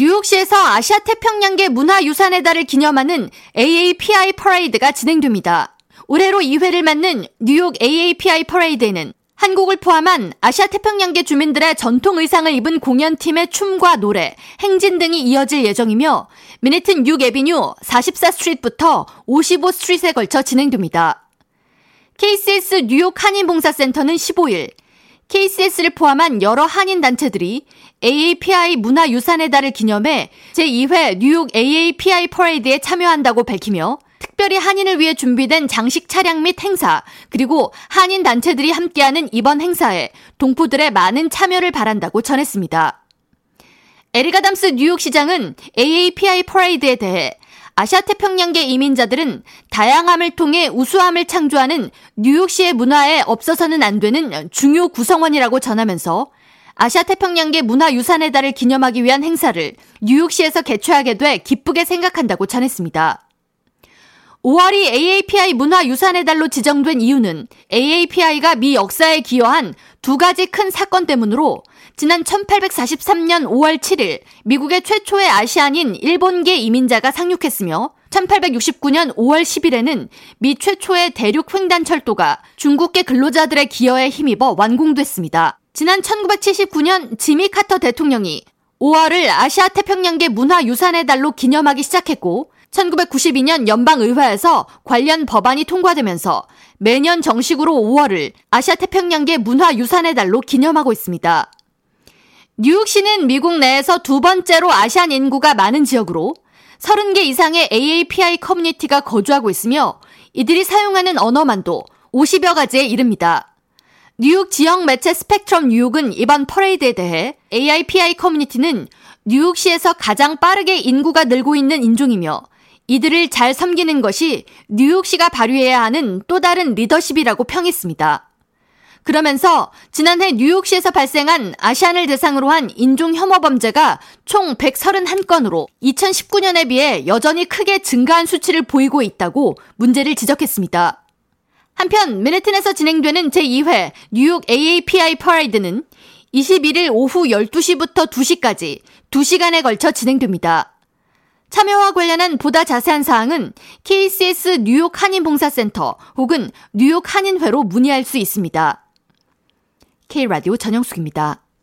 뉴욕시에서 아시아 태평양계 문화유산의 달을 기념하는 AAPI 퍼레이드가 진행됩니다. 올해로 2회를 맞는 뉴욕 AAPI 퍼레이드에는 한국을 포함한 아시아 태평양계 주민들의 전통 의상을 입은 공연팀의 춤과 노래, 행진 등이 이어질 예정이며 맨해튼 6에비뉴 44스트리트부터 55스트리트에 걸쳐 진행됩니다. KCS 뉴욕 한인봉사센터는 15일 KCS를 포함한 여러 한인단체들이 AAPI 문화유산의 달을 기념해 제2회 뉴욕 AAPI 퍼레이드에 참여한다고 밝히며 특별히 한인을 위해 준비된 장식 차량 및 행사, 그리고 한인단체들이 함께하는 이번 행사에 동포들의 많은 참여를 바란다고 전했습니다. 에리가담스 뉴욕시장은 AAPI 퍼레이드에 대해 아시아 태평양계 이민자들은 다양함을 통해 우수함을 창조하는 뉴욕시의 문화에 없어서는 안 되는 중요 구성원이라고 전하면서 아시아 태평양계 문화유산의 달을 기념하기 위한 행사를 뉴욕시에서 개최하게 돼 기쁘게 생각한다고 전했습니다. 5월이 AAPI 문화유산의 달로 지정된 이유는 AAPI가 미 역사에 기여한 두 가지 큰 사건 때문으로 지난 1843년 5월 7일 미국의 최초의 아시안인 일본계 이민자가 상륙했으며 1869년 5월 10일에는 미 최초의 대륙 횡단철도가 중국계 근로자들의 기여에 힘입어 완공됐습니다. 지난 1979년 지미 카터 대통령이 5월을 아시아 태평양계 문화유산의 달로 기념하기 시작했고 1992년 연방의회에서 관련 법안이 통과되면서 매년 정식으로 5월을 아시아 태평양계 문화유산의 달로 기념하고 있습니다. 뉴욕시는 미국 내에서 두 번째로 아시안 인구가 많은 지역으로 30개 이상의 AAPI 커뮤니티가 거주하고 있으며 이들이 사용하는 언어만도 50여 가지에 이릅니다. 뉴욕 지역 매체 스펙트럼 뉴욕은 이번 퍼레이드에 대해 AAPI 커뮤니티는 뉴욕시에서 가장 빠르게 인구가 늘고 있는 인종이며 이들을 잘 섬기는 것이 뉴욕시가 발휘해야 하는 또 다른 리더십이라고 평했습니다. 그러면서 지난해 뉴욕시에서 발생한 아시안을 대상으로 한 인종혐오 범죄가 총 131건으로 2019년에 비해 여전히 크게 증가한 수치를 보이고 있다고 문제를 지적했습니다. 한편 맨해튼에서 진행되는 제2회 뉴욕 AAPI 퍼레이드는 21일 오후 12시부터 2시까지 2시간에 걸쳐 진행됩니다. 참여와 관련한 보다 자세한 사항은 KCS 뉴욕 한인봉사센터 혹은 뉴욕 한인회로 문의할 수 있습니다. K라디오 전영숙입니다.